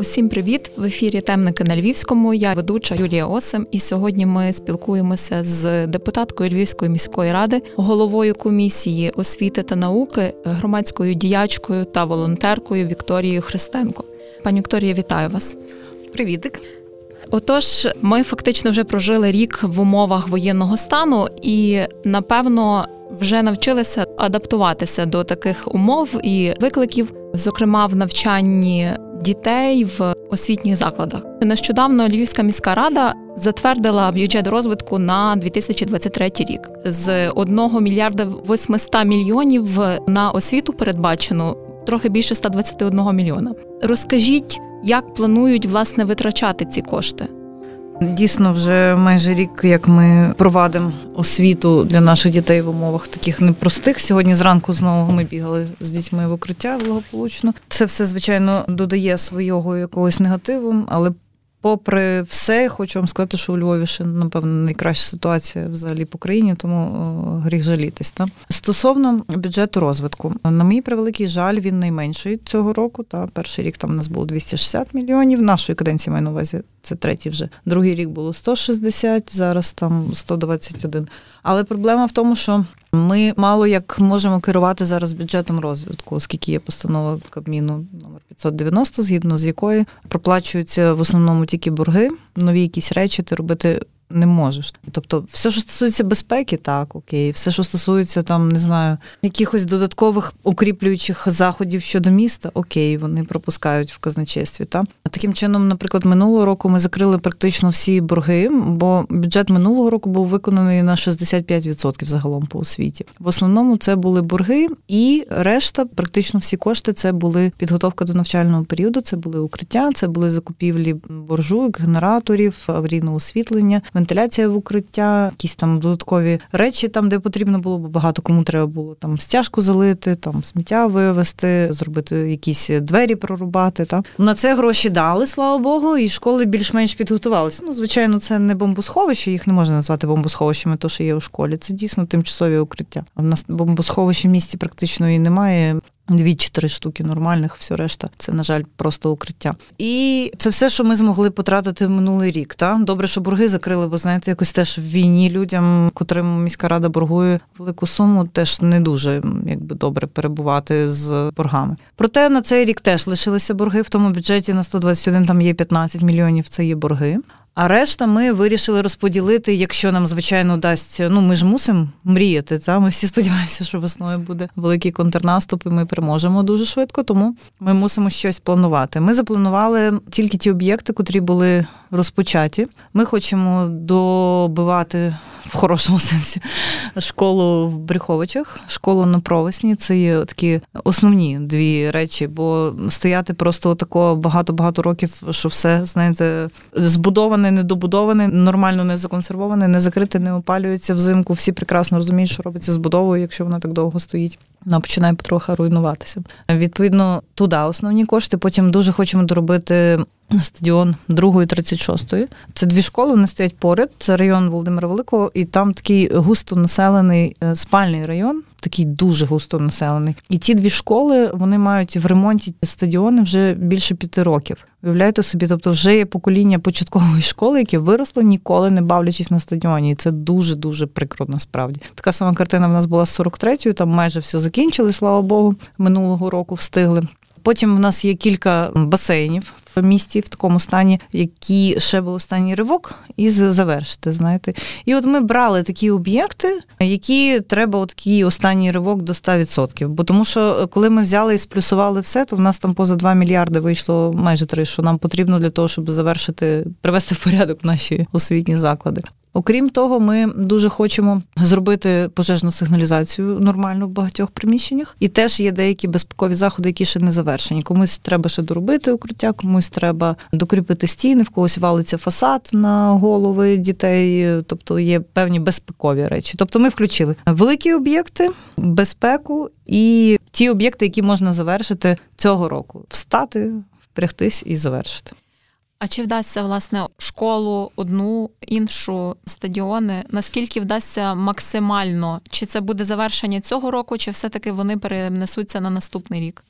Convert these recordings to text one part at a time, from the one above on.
Усім привіт! В ефірі «Темники на Львівському». Я ведуча Юлія Осим. І сьогодні ми спілкуємося з депутаткою Львівської міської ради, головою комісії освіти та науки, громадською діячкою та волонтеркою Вікторією Христенко. Пані Вікторія, вітаю вас. Привітик. Отож, ми фактично вже прожили рік в умовах воєнного стану і, напевно, вже навчилися адаптуватися до таких умов і викликів, зокрема в навчанні дітей в освітніх закладах. Нещодавно Львівська міська рада затвердила бюджет розвитку на 2023 рік. З 1 мільярда 800 мільйонів на освіту передбачено трохи більше 121 мільйона. Розкажіть, як планують, власне, витрачати ці кошти? Дійсно, вже майже рік, як ми провадимо освіту для наших дітей в умовах таких непростих. Сьогодні зранку знову ми бігали з дітьми в укриття благополучно. Це все, звичайно, додає свого якогось негативу, але попри все, хочу вам сказати, що у Львові ще, напевно, найкраща ситуація взагалі по країні, тому гріх жалітись. Та? Стосовно бюджету розвитку, на мій превеликий жаль, він найменший цього року. Та перший рік там у нас було 260 мільйонів, нашої каденції, маю на увазі, це третій вже. Другий рік було 160, зараз там 121. Але проблема в тому, що ми мало як можемо керувати зараз бюджетом розвитку, оскільки є постанова Кабміну номер 590, згідно з якою проплачуються в основному тільки борги, нові якісь речі ти робити не можеш. Тобто все, що стосується безпеки, так, окей, все, що стосується там, не знаю, якихось додаткових укріплюючих заходів щодо міста, окей, вони пропускають в казначействі, так. Таким чином, наприклад, минулого року ми закрили практично всі борги, бо бюджет минулого року був виконаний на 65% загалом по освіті. В основному це були борги і решта, практично всі кошти, це були підготовка до навчального періоду, це були укриття, це були закупівлі буржуйок, генераторів, аварійного освітлення, вентиляція в укриття, якісь там додаткові речі, там, де потрібно було, бо багато кому треба було там стяжку залити, там сміття вивезти, зробити якісь двері прорубати. Та. На це гроші дали, слава Богу, і школи більш-менш підготувалися. Ну, звичайно, це не бомбосховище, їх не можна назвати бомбосховищами, то, що є у школі. Це дійсно тимчасові укриття. У нас бомбосховищ в місті практично і немає. 2-3 штуки нормальних, все решта. Це, на жаль, просто укриття. І це все, що ми змогли потратити в минулий рік. Та? Добре, що борги закрили, бо, знаєте, якось теж в війні людям, котрим міська рада боргує велику суму, теж не дуже, якби, добре перебувати з боргами. Проте на цей рік теж лишилися борги. В тому бюджеті на 121 там є 15 мільйонів, це є борги. А решта ми вирішили розподілити, якщо нам, звичайно, дасть, ну, ми ж мусимо мріяти, та? Ми всі сподіваємося, що весною буде великий контрнаступ, і ми переможемо дуже швидко, тому ми мусимо щось планувати. Ми запланували тільки ті об'єкти, котрі були розпочаті. Ми хочемо добивати, в хорошому сенсі, школу в Бреховичах, школу на Провесні. Це є такі основні дві речі, бо стояти просто отако багато-багато років, що все, знаєте, збудоване, недобудоване, нормально не законсервоване, не закрите, не опалюється взимку. Всі прекрасно розуміють, що робиться з будовою, якщо вона так довго стоїть. Вона починає потрохи руйнуватися. Відповідно, туди основні кошти. Потім дуже хочемо доробити стадіон 2-ї, 36-ї. Це дві школи, вони стоять поряд. Це район Володимира Великого, і там такий густонаселений спальний район, такий дуже густонаселений. І ті дві школи, вони мають в ремонті стадіони вже більше 5 років. Уявляєте собі, тобто вже є покоління початкової школи, яке виросло, ніколи не бавлячись на стадіоні. І це дуже-дуже прикро, насправді. Така сама картина в нас була з 43-ю, там майже все закінчили, слава Богу, минулого року встигли. Потім в нас є кілька басейнів в місті в такому стані, які ще би останній ривок і завершити, знаєте. І от ми брали такі об'єкти, які треба отакий останній ривок до 100%. Бо тому що, коли ми взяли і сплюсували все, то в нас там поза 2 мільярди вийшло, майже 3, що нам потрібно для того, щоб завершити, привести в порядок наші освітні заклади. Окрім того, ми дуже хочемо зробити пожежну сигналізацію нормально в багатьох приміщеннях. І теж є деякі безпекові заходи, які ще не завершені. Комусь треба ще доробити укриття, комусь треба докріпити стіни, в когось валиться фасад на голови дітей. Тобто є певні безпекові речі. Тобто ми включили великі об'єкти, безпеку і ті об'єкти, які можна завершити цього року. Встати, впрягтись і завершити. А чи вдасться, власне, школу, одну, іншу, стадіони? Наскільки вдасться максимально? Чи це буде завершення цього року, чи все-таки вони перенесуться на наступний рік?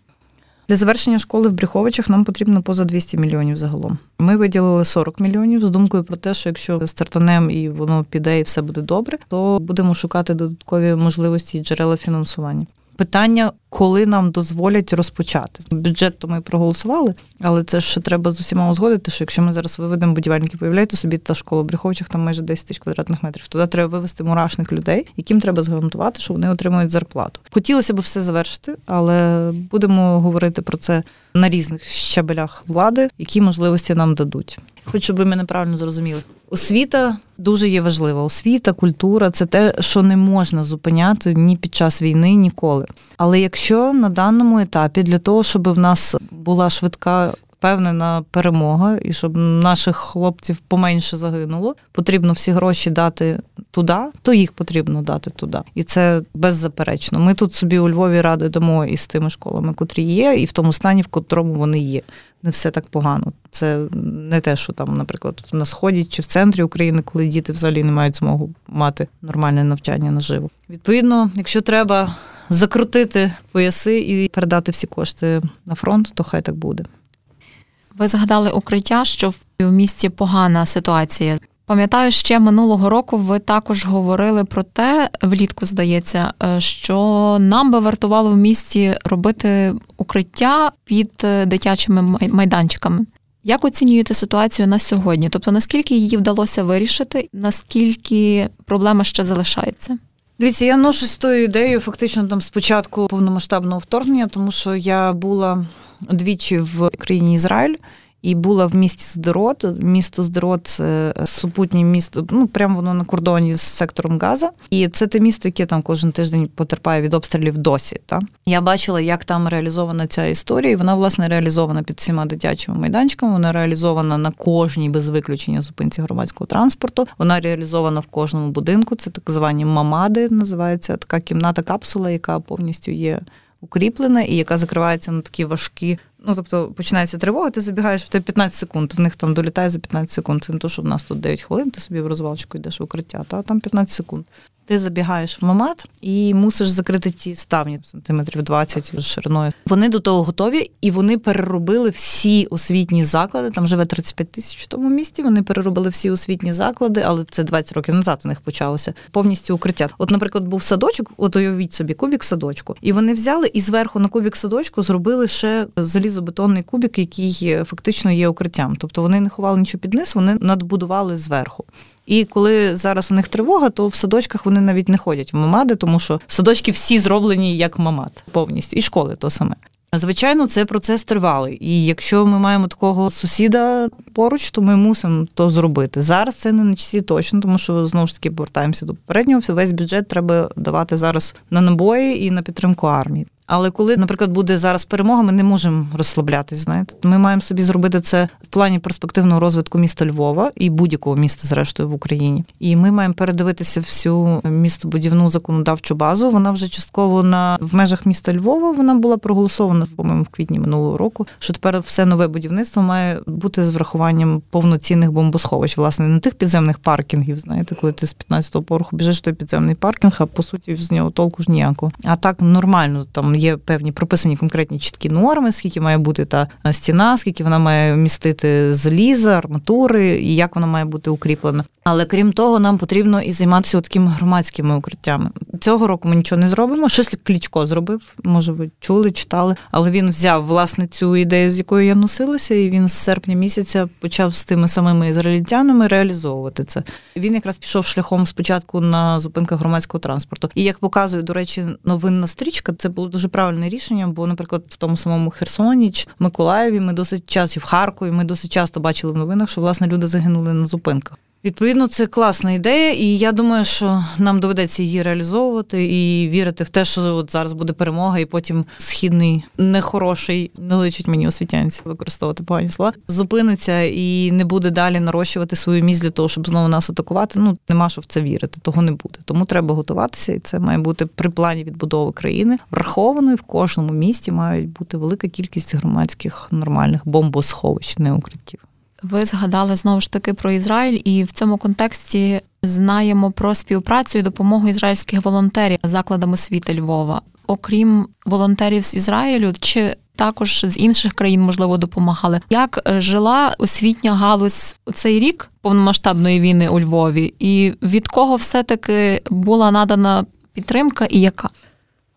Для завершення школи в Бреховичах нам потрібно поза 200 мільйонів загалом. Ми виділили 40 мільйонів з думкою про те, що якщо стартанем і воно піде і все буде добре, то будемо шукати додаткові можливості і джерела фінансування. Питання, коли нам дозволять розпочати. Бюджет то ми проголосували, але це ж треба з усіма узгодити, що якщо ми зараз виведемо будівельників, уявляєте собі, та школа в Бреховичах, там майже 10 тисяч квадратних метрів. Туди треба вивести мурашник людей, яким треба згарантувати, що вони отримують зарплату. Хотілося б все завершити, але будемо говорити про це на різних щабелях влади, які можливості нам дадуть. Хочу, щоб ви мене правильно зрозуміли. Освіта дуже є важлива. Освіта, культура – це те, що не можна зупиняти ні під час війни, ніколи. Але якщо на даному етапі для того, щоб в нас була швидка, впевнена перемога, і щоб наших хлопців поменше загинуло, потрібно всі гроші дати туди, то їх потрібно дати туди. І це беззаперечно. Ми тут собі у Львові ради дамо із тими школами, котрі є, і в тому стані, в котрому вони є. Не все так погано. Це не те, що там, наприклад, на Сході чи в центрі України, коли діти взагалі не мають змогу мати нормальне навчання наживо. Відповідно, якщо треба закрутити пояси і передати всі кошти на фронт, то хай так буде. Ви згадали укриття, що в місті погана ситуація. Пам'ятаю, ще минулого року ви також говорили про те, влітку, здається, що нам би вартувало в місті робити укриття під дитячими майданчиками. Як оцінюєте ситуацію на сьогодні? Тобто, наскільки її вдалося вирішити, наскільки проблема ще залишається? Дивіться, я ношусь з тою ідеєю фактично там з початку повномасштабного вторгнення, тому що я була двічі в країні Ізраїль і була в місті Здорот. Місто Здорот – це супутнє місто, прямо воно на кордоні з сектором Газа. І це те місто, яке там кожен тиждень потерпає від обстрілів досі. Та? Я бачила, як там реалізована ця історія. І вона, власне, реалізована під всіма дитячими майданчиками. Вона реалізована на кожній, без виключення, зупинці громадського транспорту. Вона реалізована в кожному будинку. Це так звані МАМАДи, називається така кімната-капсула, яка повністю є укріплена і яка закривається на такі важкі... Тобто починається тривога, ти забігаєш, в тебе 15 секунд, в них там долітає за 15 секунд. Це не то, що в нас тут 9 хвилин, ти собі в розвалочку йдеш в укриття, а там 15 секунд. Ти забігаєш в МАМАТ і мусиш закрити ті ставні, сантиметрів 20 шириною. Вони до того готові, і вони переробили всі освітні заклади, там живе 35 тисяч в тому місті, вони переробили всі освітні заклади, але це 20 років назад у них почалося, повністю укриття. От, наприклад, був садочок, от уявіть собі, кубік садочку, і вони взяли і зверху на кубік садочку зробили ще залізобетонний кубік, який фактично є укриттям. Тобто вони не ховали нічого під низ, вони надбудували зверху. І коли зараз у них тривога, то в садочках вони навіть не ходять в мамади, тому що садочки всі зроблені як мамат повністю. І школи то саме. Звичайно, це процес тривалий. І якщо ми маємо такого сусіда поруч, то ми мусимо то зробити. Зараз це не на часі точно, тому що, знову ж таки, повертаємося до попереднього. Весь бюджет треба давати зараз на набої і на підтримку армії. Але коли, наприклад, буде зараз перемога, ми не можемо розслаблятись, знаєте. Ми маємо собі зробити це в плані перспективного розвитку міста Львова і будь-якого міста, зрештою, в Україні. І ми маємо передивитися всю містобудівну законодавчу базу. Вона вже частково в межах міста Львова, вона була проголосована, по-моєму, в квітні минулого року, що тепер все нове будівництво має бути з врахуванням повноцінних бомбосховищ. Власне, не тих підземних паркінгів, знаєте, коли ти з 15-го поверху біжиш, той підземний паркінг, а по суті з нього толку ж ніякого. А так нормально, там є певні прописані конкретні чіткі норми, скільки має бути та стіна, скільки вона має містити заліза, арматури і як вона має бути укріплена. Але крім того, нам потрібно і займатися такими громадськими укриттями. Цього року ми нічого не зробимо. Щось Кличко зробив, може ви чули, читали. Але він взяв, власне, цю ідею, з якою я носилася, і він з серпня місяця почав з тими самими ізраїльтянами реалізовувати це. Він якраз пішов шляхом спочатку на зупинках громадського транспорту. І, як показує, до речі, новинна стрічка, це було дуже правильне рішення, бо, наприклад, в тому самому Херсоні, Миколаєві ми досить часто, і в Харкові ми досить часто бачили в новинах, що, власне, люди загинули на зупинках. Відповідно, це класна ідея, і я думаю, що нам доведеться її реалізовувати і вірити в те, що от зараз буде перемога, і потім східний нехороший, не личить мені освітянці використовувати погані слова, зупиниться і не буде далі нарощувати свою міць для того, щоб знову нас атакувати. Нема що в це вірити, того не буде. Тому треба готуватися, і це має бути при плані відбудови країни враховано, і в кожному місті мають бути велика кількість громадських нормальних бомбосховищ, не укриттів. Ви згадали, знову ж таки, про Ізраїль, і в цьому контексті знаємо про співпрацю і допомогу ізраїльських волонтерів закладам освіти Львова. Окрім волонтерів з Ізраїлю, чи також з інших країн, можливо, допомагали. Як жила освітня галузь цей рік повномасштабної війни у Львові? І від кого все-таки була надана підтримка і яка?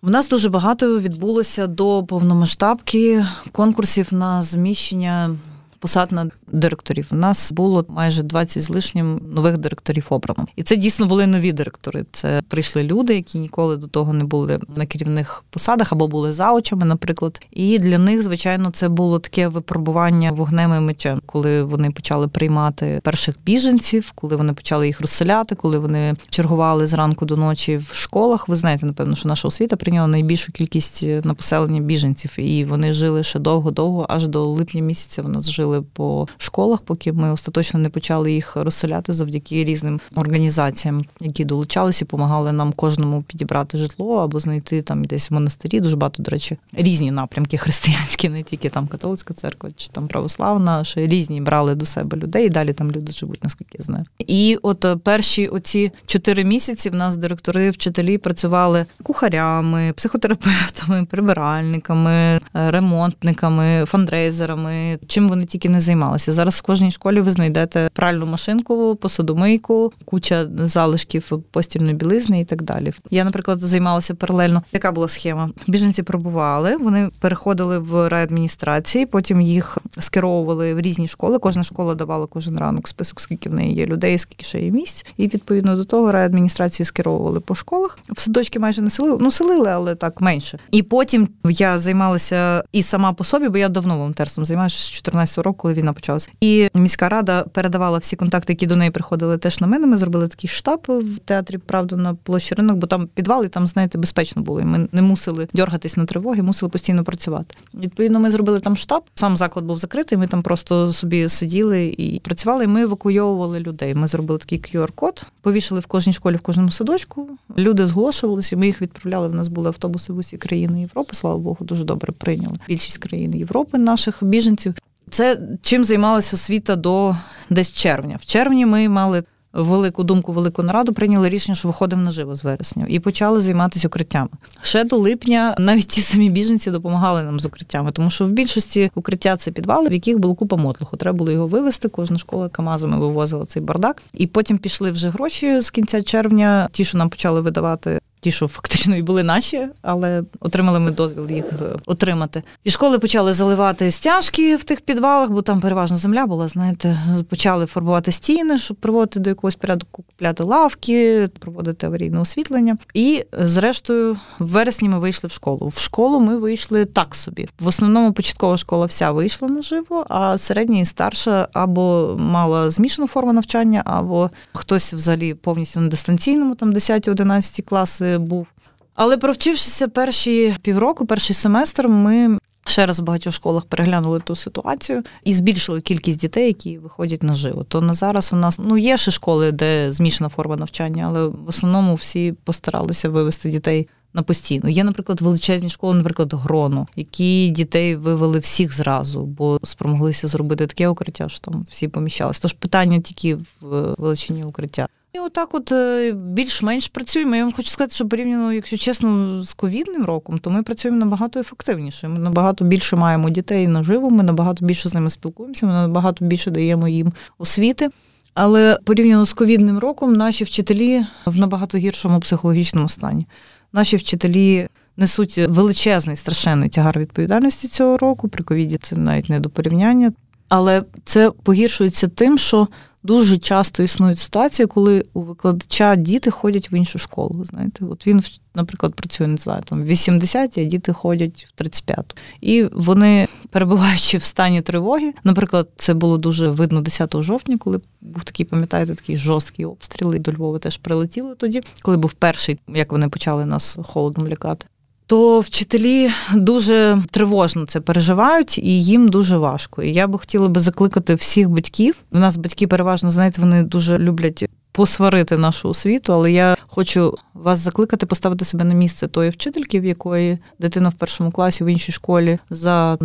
У нас дуже багато відбулося до повномасштабки конкурсів на зміщення посад на директорів. У нас було майже 20 з лишнім нових директорів обрано. І це дійсно були нові директори. Це прийшли люди, які ніколи до того не були на керівних посадах або були заочами, наприклад. І для них, звичайно, це було таке випробування вогнем і мечем, коли вони почали приймати перших біженців, коли вони почали їх розселяти, коли вони чергували зранку до ночі в школах. Ви знаєте, напевно, що наша освіта прийняла найбільшу кількість на поселення біженців. І вони жили ще довго-довго, аж до липня місяця в нас жили по школах, поки ми остаточно не почали їх розселяти завдяки різним організаціям, які долучалися і допомагали нам кожному підібрати житло або знайти там десь в монастирі. Дуже багато, до речі, різні напрямки християнські, не тільки там католицька церква чи там православна, що різні брали до себе людей, і далі там люди живуть, наскільки я знаю. І от перші оці 4 місяці в нас директори, вчителі працювали кухарями, психотерапевтами, прибиральниками, ремонтниками, фандрейзерами, чим вони тільки не займалися. Зараз в кожній школі ви знайдете пральну машинку, посудомийку, куча залишків постільної білизни і так далі. Я, наприклад, займалася паралельно. Яка була схема? Біженці пробували, вони переходили в райадміністрації, потім їх скеровували в різні школи. Кожна школа давала кожен ранок список, скільки в неї є людей, скільки ще є місць. І, відповідно до того, райадміністрації скеровували по школах. В садочки майже не селили, селили, але так, менше. І потім я займалася і сама по собі, бо я давно волонтерством займаюся, з 14 років, коли війна почалася. І міська рада передавала всі контакти, які до неї приходили, теж на мене. Ми зробили такий штаб в театрі, правда, на площі Ринок, бо там підвал, і там, знаєте, безпечно було. І ми не мусили дьоргатись на тривоги, мусили постійно працювати. Відповідно, ми зробили там штаб, сам заклад був закритий, ми там просто собі сиділи і працювали, і ми евакуйовували людей. Ми зробили такий QR-код, повішали в кожній школі, в кожному садочку. Люди зголошувалися, і ми їх відправляли. У нас були автобуси в усі країни Європи, слава Богу, дуже добре прийняли. Більшість країн Європи наших біженців. Це чим займалася освіта до десь червня. В червні ми мали велику думку, велику нараду, прийняли рішення, що виходимо наживо з вересня. І почали займатися укриттями. Ще до липня навіть ті самі біженці допомагали нам з укриттями, тому що в більшості укриття – це підвали, в яких було купа мотлуху. Треба було його вивезти, кожна школа камазами вивозила цей бардак. І потім пішли вже гроші з кінця червня, ті, що нам почали видавати. Ті, що фактично і були наші, але отримали ми дозвіл їх отримати. І школи почали заливати стяжки в тих підвалах, бо там переважно земля була, знаєте. Почали фарбувати стіни, щоб приводити до якогось порядку, купляти лавки, проводити аварійне освітлення. І, зрештою, в вересні ми вийшли в школу. В школу ми вийшли так собі. В основному початкова школа вся вийшла наживо, а середня і старша або мала змішану форму навчання, або хтось взагалі повністю на дистанційному, там 10-11 класи, був. Але провчившися перші півроку, перший семестр, ми ще раз в багатьох школах переглянули ту ситуацію і збільшили кількість дітей, які виходять наживо. То на зараз у нас, є ще школи, де змішана форма навчання, але в основному всі постаралися вивести дітей на постійно. Є, наприклад, величезні школи, наприклад, Грону, які дітей вивели всіх зразу, бо спромоглися зробити таке укриття, що там всі поміщались. Тож питання тільки в величині укриття. І отак більш-менш працюємо. Я вам хочу сказати, що порівняно, якщо чесно, з ковідним роком, то ми працюємо набагато ефективніше. Ми набагато більше маємо дітей наживо, ми набагато більше з ними спілкуємося, ми набагато більше даємо їм освіти. Але порівняно з ковідним роком наші вчителі в набагато гіршому психологічному стані. Наші вчителі несуть величезний, страшенний тягар відповідальності цього року. При ковіді це навіть не до порівняння. Але це погіршується тим, що дуже часто існують ситуації, коли у викладача діти ходять в іншу школу, знаєте. От він, наприклад, працює, не знаю, там в 80-ті, а діти ходять в 35-ту. І вони, перебуваючи в стані тривоги, наприклад, це було дуже видно 10 жовтня, коли був такий, пам'ятаєте, такий жорсткий обстріл, і до Львова теж прилетіло тоді, коли був перший, як вони почали нас холодом лякати. То вчителі дуже тривожно це переживають, і їм дуже важко. І я би хотіла закликати всіх батьків. У нас батьки переважно, знаєте, вони дуже люблять посварити нашу освіту, але я хочу вас закликати поставити себе на місце тої вчительки, в якої дитина в першому класі в іншій школі за,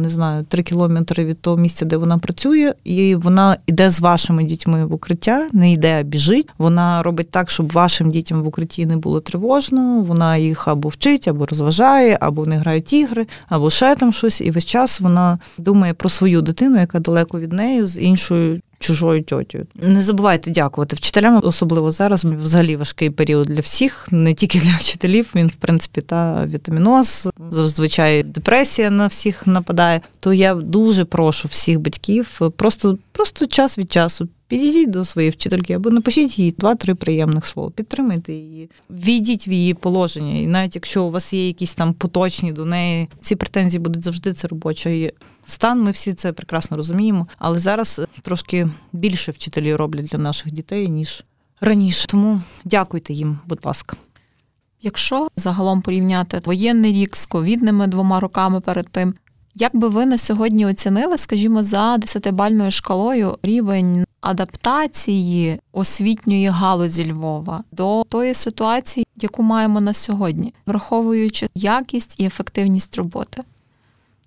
3 кілометри від того місця, де вона працює, і вона йде з вашими дітьми в укриття, не йде, а біжить. Вона робить так, щоб вашим дітям в укритті не було тривожно, вона їх або вчить, або розважає, або вони грають ігри, або ще там щось, і весь час вона думає про свою дитину, яка далеко від неї, з іншою чужою тьотею. Не забувайте дякувати вчителям, особливо зараз, взагалі важкий період для всіх, не тільки для вчителів, він, в принципі, вітаміноз, зазвичай депресія на всіх нападає. То я дуже прошу всіх батьків, просто час від часу підійдіть до своєї вчительки або напишіть їй 2-3 приємних слова, підтримайте її, ввійдіть в її положення. І навіть якщо у вас є якісь там поточні до неї, ці претензії будуть завжди, це робочий стан, ми всі це прекрасно розуміємо. Але зараз трошки більше вчителі роблять для наших дітей, ніж раніше. Тому дякуйте їм, будь ласка. Якщо загалом порівняти воєнний рік з ковідними 2 роками перед тим, як би ви на сьогодні оцінили, скажімо, за 10-бальною шкалою рівень адаптації освітньої галузі Львова до тої ситуації, яку маємо на сьогодні, враховуючи якість і ефективність роботи?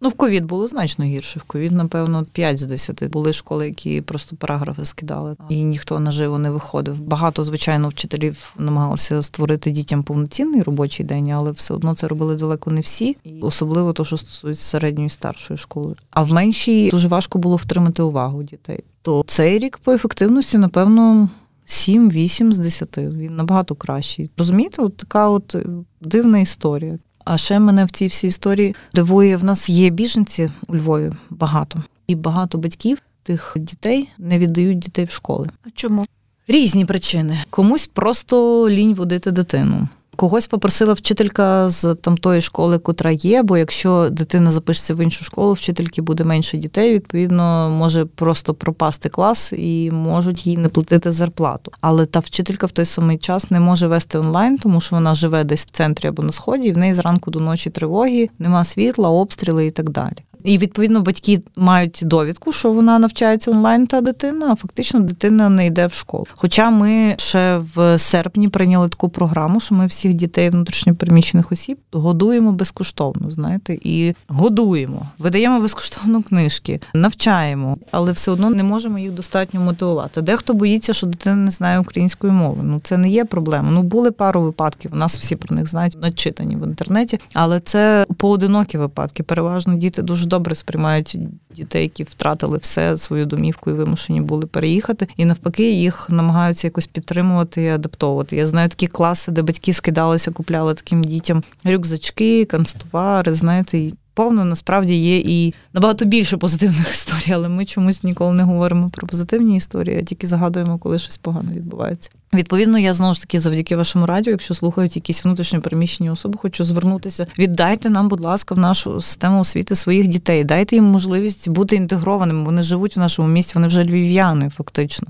В ковід було значно гірше. В ковід, напевно, 5 з 10. Були школи, які просто параграфи скидали, і ніхто наживо не виходив. Багато, звичайно, вчителів намагалися створити дітям повноцінний робочий день, але все одно це робили далеко не всі, особливо то, що стосується середньої і старшої школи. А в меншій дуже важко було втримати увагу дітей. То цей рік по ефективності, напевно, 7-8 з 10. Він набагато кращий. Розумієте, така дивна історія. А ще мене в цій всій історії дивує, в нас є біженці у Львові багато. І багато батьків тих дітей не віддають дітей в школи. А чому? Різні причини. Комусь просто лінь водити дитину. Когось попросила вчителька з тамтої школи, котра є, бо якщо дитина запишеться в іншу школу, вчительки буде менше дітей, відповідно, може просто пропасти клас і можуть їй не платити зарплату. Але та вчителька в той самий час не може вести онлайн, тому що вона живе десь в центрі або на сході, і в неї зранку до ночі тривоги, нема світла, обстріли і так далі. І, відповідно, батьки мають довідку, що вона навчається онлайн, та дитина, а фактично дитина не йде в школу. Хоча ми ще в серпні прийняли таку програму, що ми всіх дітей внутрішньопереміщених осіб годуємо безкоштовно, і годуємо, видаємо безкоштовно книжки, навчаємо, але все одно не можемо їх достатньо мотивувати. Дехто боїться, що дитина не знає української мови. Це не є проблема. Були пару випадків, у нас всі про них знають, начитані в інтернеті, але це поодинокі випадки. Переважно діти дуже добре сприймають дітей, які втратили все, свою домівку і вимушені були переїхати. І навпаки, їх намагаються якось підтримувати і адаптовувати. Я знаю такі класи, де батьки скидалися, купляли таким дітям рюкзачки, канцтовари, і повно насправді є і набагато більше позитивних історій, але ми чомусь ніколи не говоримо про позитивні історії, а тільки загадуємо, коли щось погано відбувається. Відповідно, я знову ж таки завдяки вашому радіо, якщо слухають якісь внутрішньопереміщені особи, хочу звернутися. Віддайте нам, будь ласка, в нашу систему освіти своїх дітей. Дайте їм можливість бути інтегрованими. Вони живуть в нашому місті, вони вже львів'яни фактично.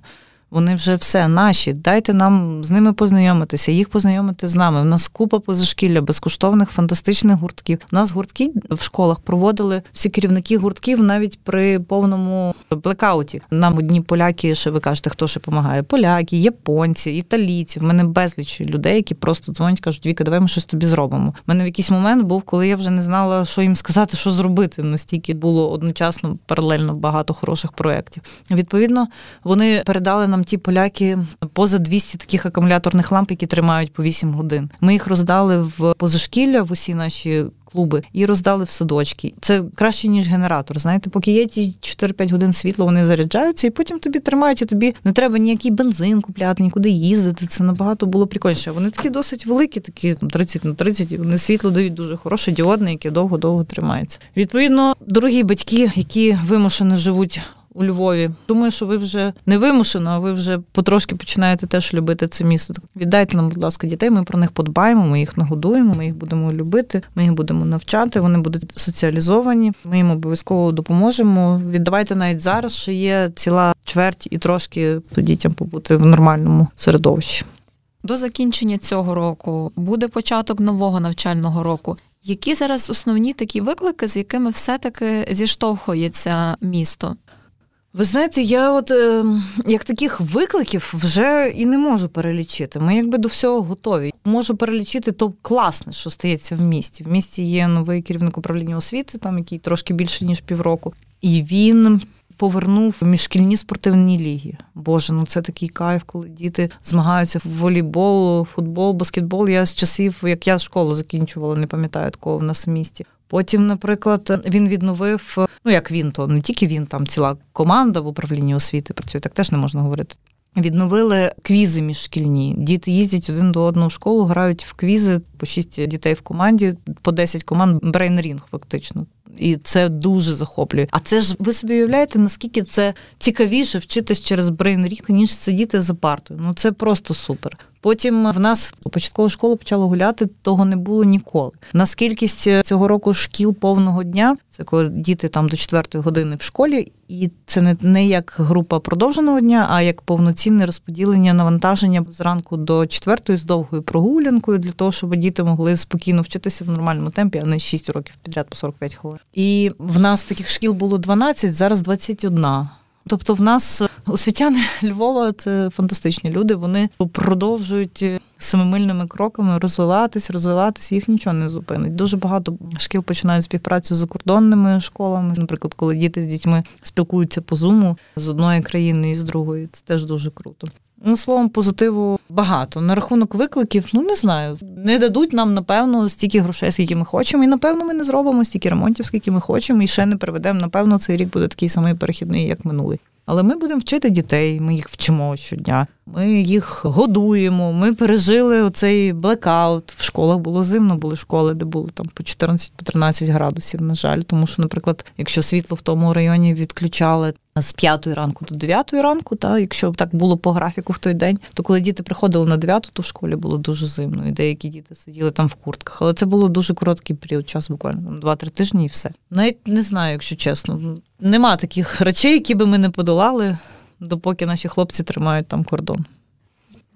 Вони вже все наші. Дайте нам з ними познайомитися, їх познайомити з нами. У нас купа позашкілля, безкоштовних, фантастичних гуртків. У нас гуртки в школах проводили всі керівники гуртків навіть при повному блекауті. Нам одні поляки, ще ви кажете, хто ще допомагає? Поляки, японці, італійці. В мене безліч людей, які просто дзвонять, кажуть: Віка, давай ми щось тобі зробимо. У мене в якийсь момент був, коли я вже не знала, що їм сказати, що зробити. Настільки було одночасно, паралельно багато хороших проєктів. Відповідно, вони передали нам ті поляки поза 200 таких акумуляторних ламп, які тримають по 8 годин. Ми їх роздали в позашкілля, в усі наші клуби, і роздали в садочки. Це краще, ніж генератор. Поки є ті 4-5 годин світла, вони заряджаються, і потім тобі тримають, і тобі не треба ніякий бензин купляти, нікуди їздити. Це набагато було прикольніше. Вони такі досить великі, такі 30x30, і вони світло дають дуже хороше, діодне, яке довго-довго тримається. Відповідно, дорогі батьки, які вимушено живуть у Львові, думаю, що ви вже не вимушено, а ви вже потрошки починаєте теж любити це місто. Віддайте нам, будь ласка, дітей, ми про них подбаємо, ми їх нагодуємо, ми їх будемо любити, ми їх будемо навчати, вони будуть соціалізовані, ми їм обов'язково допоможемо. Віддавайте навіть зараз, що є ціла чверть і трошки дітям побути в нормальному середовищі. До закінчення цього року буде початок нового навчального року. Які зараз основні такі виклики, з якими все-таки зіштовхується місто? Ви знаєте, я от як таких викликів вже і не можу перелічити. Ми якби до всього готові. Можу перелічити то класне, що стається в місті. В місті є новий керівник управління освіти, там який трошки більше, ніж півроку. І він повернув міжшкільні спортивні ліги. Боже, ну це такий кайф, коли діти змагаються в волейбол, футбол, баскетбол. Я з часів, як я школу закінчувала, не пам'ятаю такого в нас в місті. Потім, наприклад, він відновив, то не тільки він, там ціла команда в управлінні освіти працює, так теж не можна говорити. Відновили квізи міжшкільні. Діти їздять один до одного в школу, грають в квізи, по 6 дітей в команді, по 10 команд, брейн-рінг фактично. І це дуже захоплює. А це ж, ви собі уявляєте, наскільки це цікавіше вчитись через брейн-рінг, ніж сидіти за партою. Ну це просто супер. Потім в нас початкова школа почала гуляти, того не було ніколи. У нас кількість цього року шкіл повного дня, це коли діти там до 4 години в школі, і це не як група продовженого дня, а як повноцінне розподілення навантаження зранку до 4 з довгою прогулянкою, для того, щоб діти могли спокійно вчитися в нормальному темпі, а не 6 уроків підряд по 45 хвилин. І в нас таких шкіл було 12, зараз 21. Тобто в нас освітяни Львова – це фантастичні люди, вони продовжують семимильними кроками розвиватись, їх нічого не зупинить. Дуже багато шкіл починають співпрацю з закордонними школами. Наприклад, коли діти з дітьми спілкуються по Zoom з одної країни і з другої, це теж дуже круто. Ну, словом, позитиву багато. На рахунок викликів, не знаю. Не дадуть нам, напевно, стільки грошей, скільки ми хочемо. І, напевно, ми не зробимо стільки ремонтів, скільки ми хочемо. І ще не приведемо. Напевно, цей рік буде такий самий перехідний, як минулий. Але ми будемо вчити дітей, ми їх вчимо щодня. Ми їх годуємо, ми пережили оцей блекаут. В школах було зимно, були школи, де було там по 14-13 градусів, на жаль. Тому що, наприклад, якщо світло в тому районі відключали з 5 ранку до 9 ранку, якщо так було по графіку в той день, то коли діти приходили на 9, то в школі було дуже зимно, і деякі діти сиділи там в куртках. Але це було дуже короткий період часу, буквально 2-3 тижні і все. Навіть не знаю, якщо чесно. Нема таких речей, які би ми не подолали, допоки наші хлопці тримають там кордон.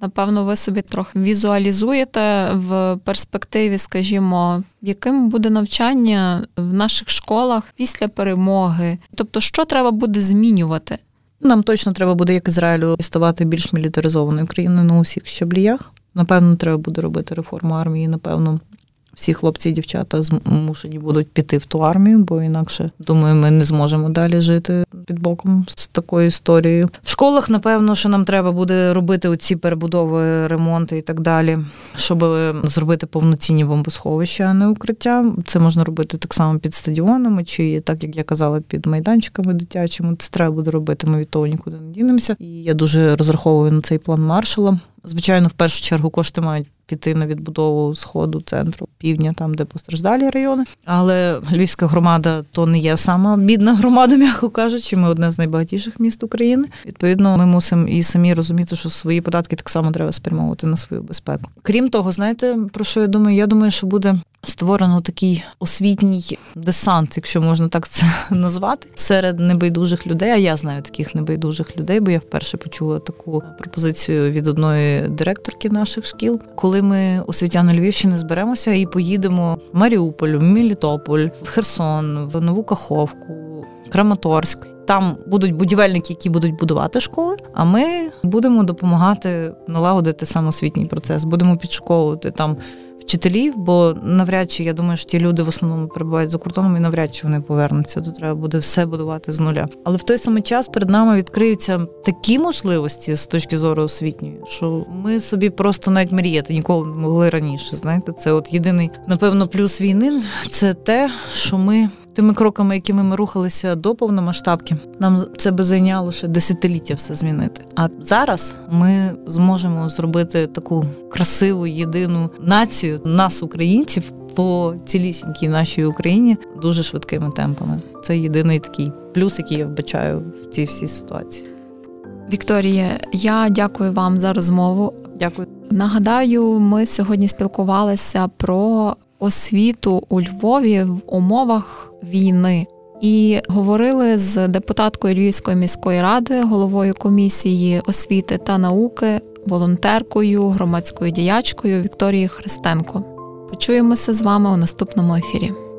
Напевно, ви собі трохи візуалізуєте в перспективі, скажімо, яким буде навчання в наших школах після перемоги? Тобто, що треба буде змінювати? Нам точно треба буде, як Ізраїлю, ставати більш мілітаризованою країною на усіх щаблях. Напевно, треба буде робити реформу армії, напевно. Всі хлопці і дівчата змушені будуть піти в ту армію, бо інакше, думаю, ми не зможемо далі жити під боком з такою історією. В школах, напевно, що нам треба буде робити оці перебудови, ремонти і так далі, щоб зробити повноцінні бомбосховища, а не укриття. Це можна робити так само під стадіонами, чи, так як я казала, під майданчиками дитячими. Це треба буде робити, ми від того нікуди не дінемося. І я дуже розраховую на цей план Маршала. Звичайно, в першу чергу кошти мають піти на відбудову Сходу, центру, півдня, там, де постраждалі райони. Але Львівська громада то не є сама бідна громада, м'яко кажучи. Ми одне з найбагатіших міст України. Відповідно, ми мусимо і самі розуміти, що свої податки так само треба спрямовувати на свою безпеку. Крім того, знаєте, про що я думаю? Я думаю, що буде створено такий освітній десант, якщо можна так це назвати, серед небайдужих людей. А я знаю таких небайдужих людей, бо я вперше почула таку пропозицію від одної директорки наших шкіл. Коли ми, освітяни Львівщини, зберемося і поїдемо в Маріуполь, в Мілітополь, в Херсон, в Нову Каховку, Краматорськ. Там будуть будівельники, які будуть будувати школи, а ми будемо допомагати налагодити сам освітній процес, будемо підшковувати там вчителів, бо навряд чи, я думаю, що ті люди в основному перебувають за кордоном і навряд чи вони повернуться, то треба буде все будувати з нуля. Але в той самий час перед нами відкриються такі можливості з точки зору освітньої, що ми собі просто навіть мріяти ніколи не могли раніше, знаєте. Це от єдиний, напевно, плюс війни – це те, що ми тими кроками, якими ми рухалися до повномасштабки, нам це би зайняло ще десятиліття все змінити. А зараз ми зможемо зробити таку красиву, єдину націю нас, українців, по цілісінькій нашій Україні дуже швидкими темпами. Це єдиний такий плюс, який я вбачаю в цій всій ситуації. Вікторія, я дякую вам за розмову. Дякую. Нагадаю, ми сьогодні спілкувалися про освіту у Львові в умовах війни. І говорили з депутаткою Львівської міської ради, головою комісії освіти та науки, волонтеркою, громадською діячкою Вікторією Христенко. Почуємося з вами у наступному ефірі.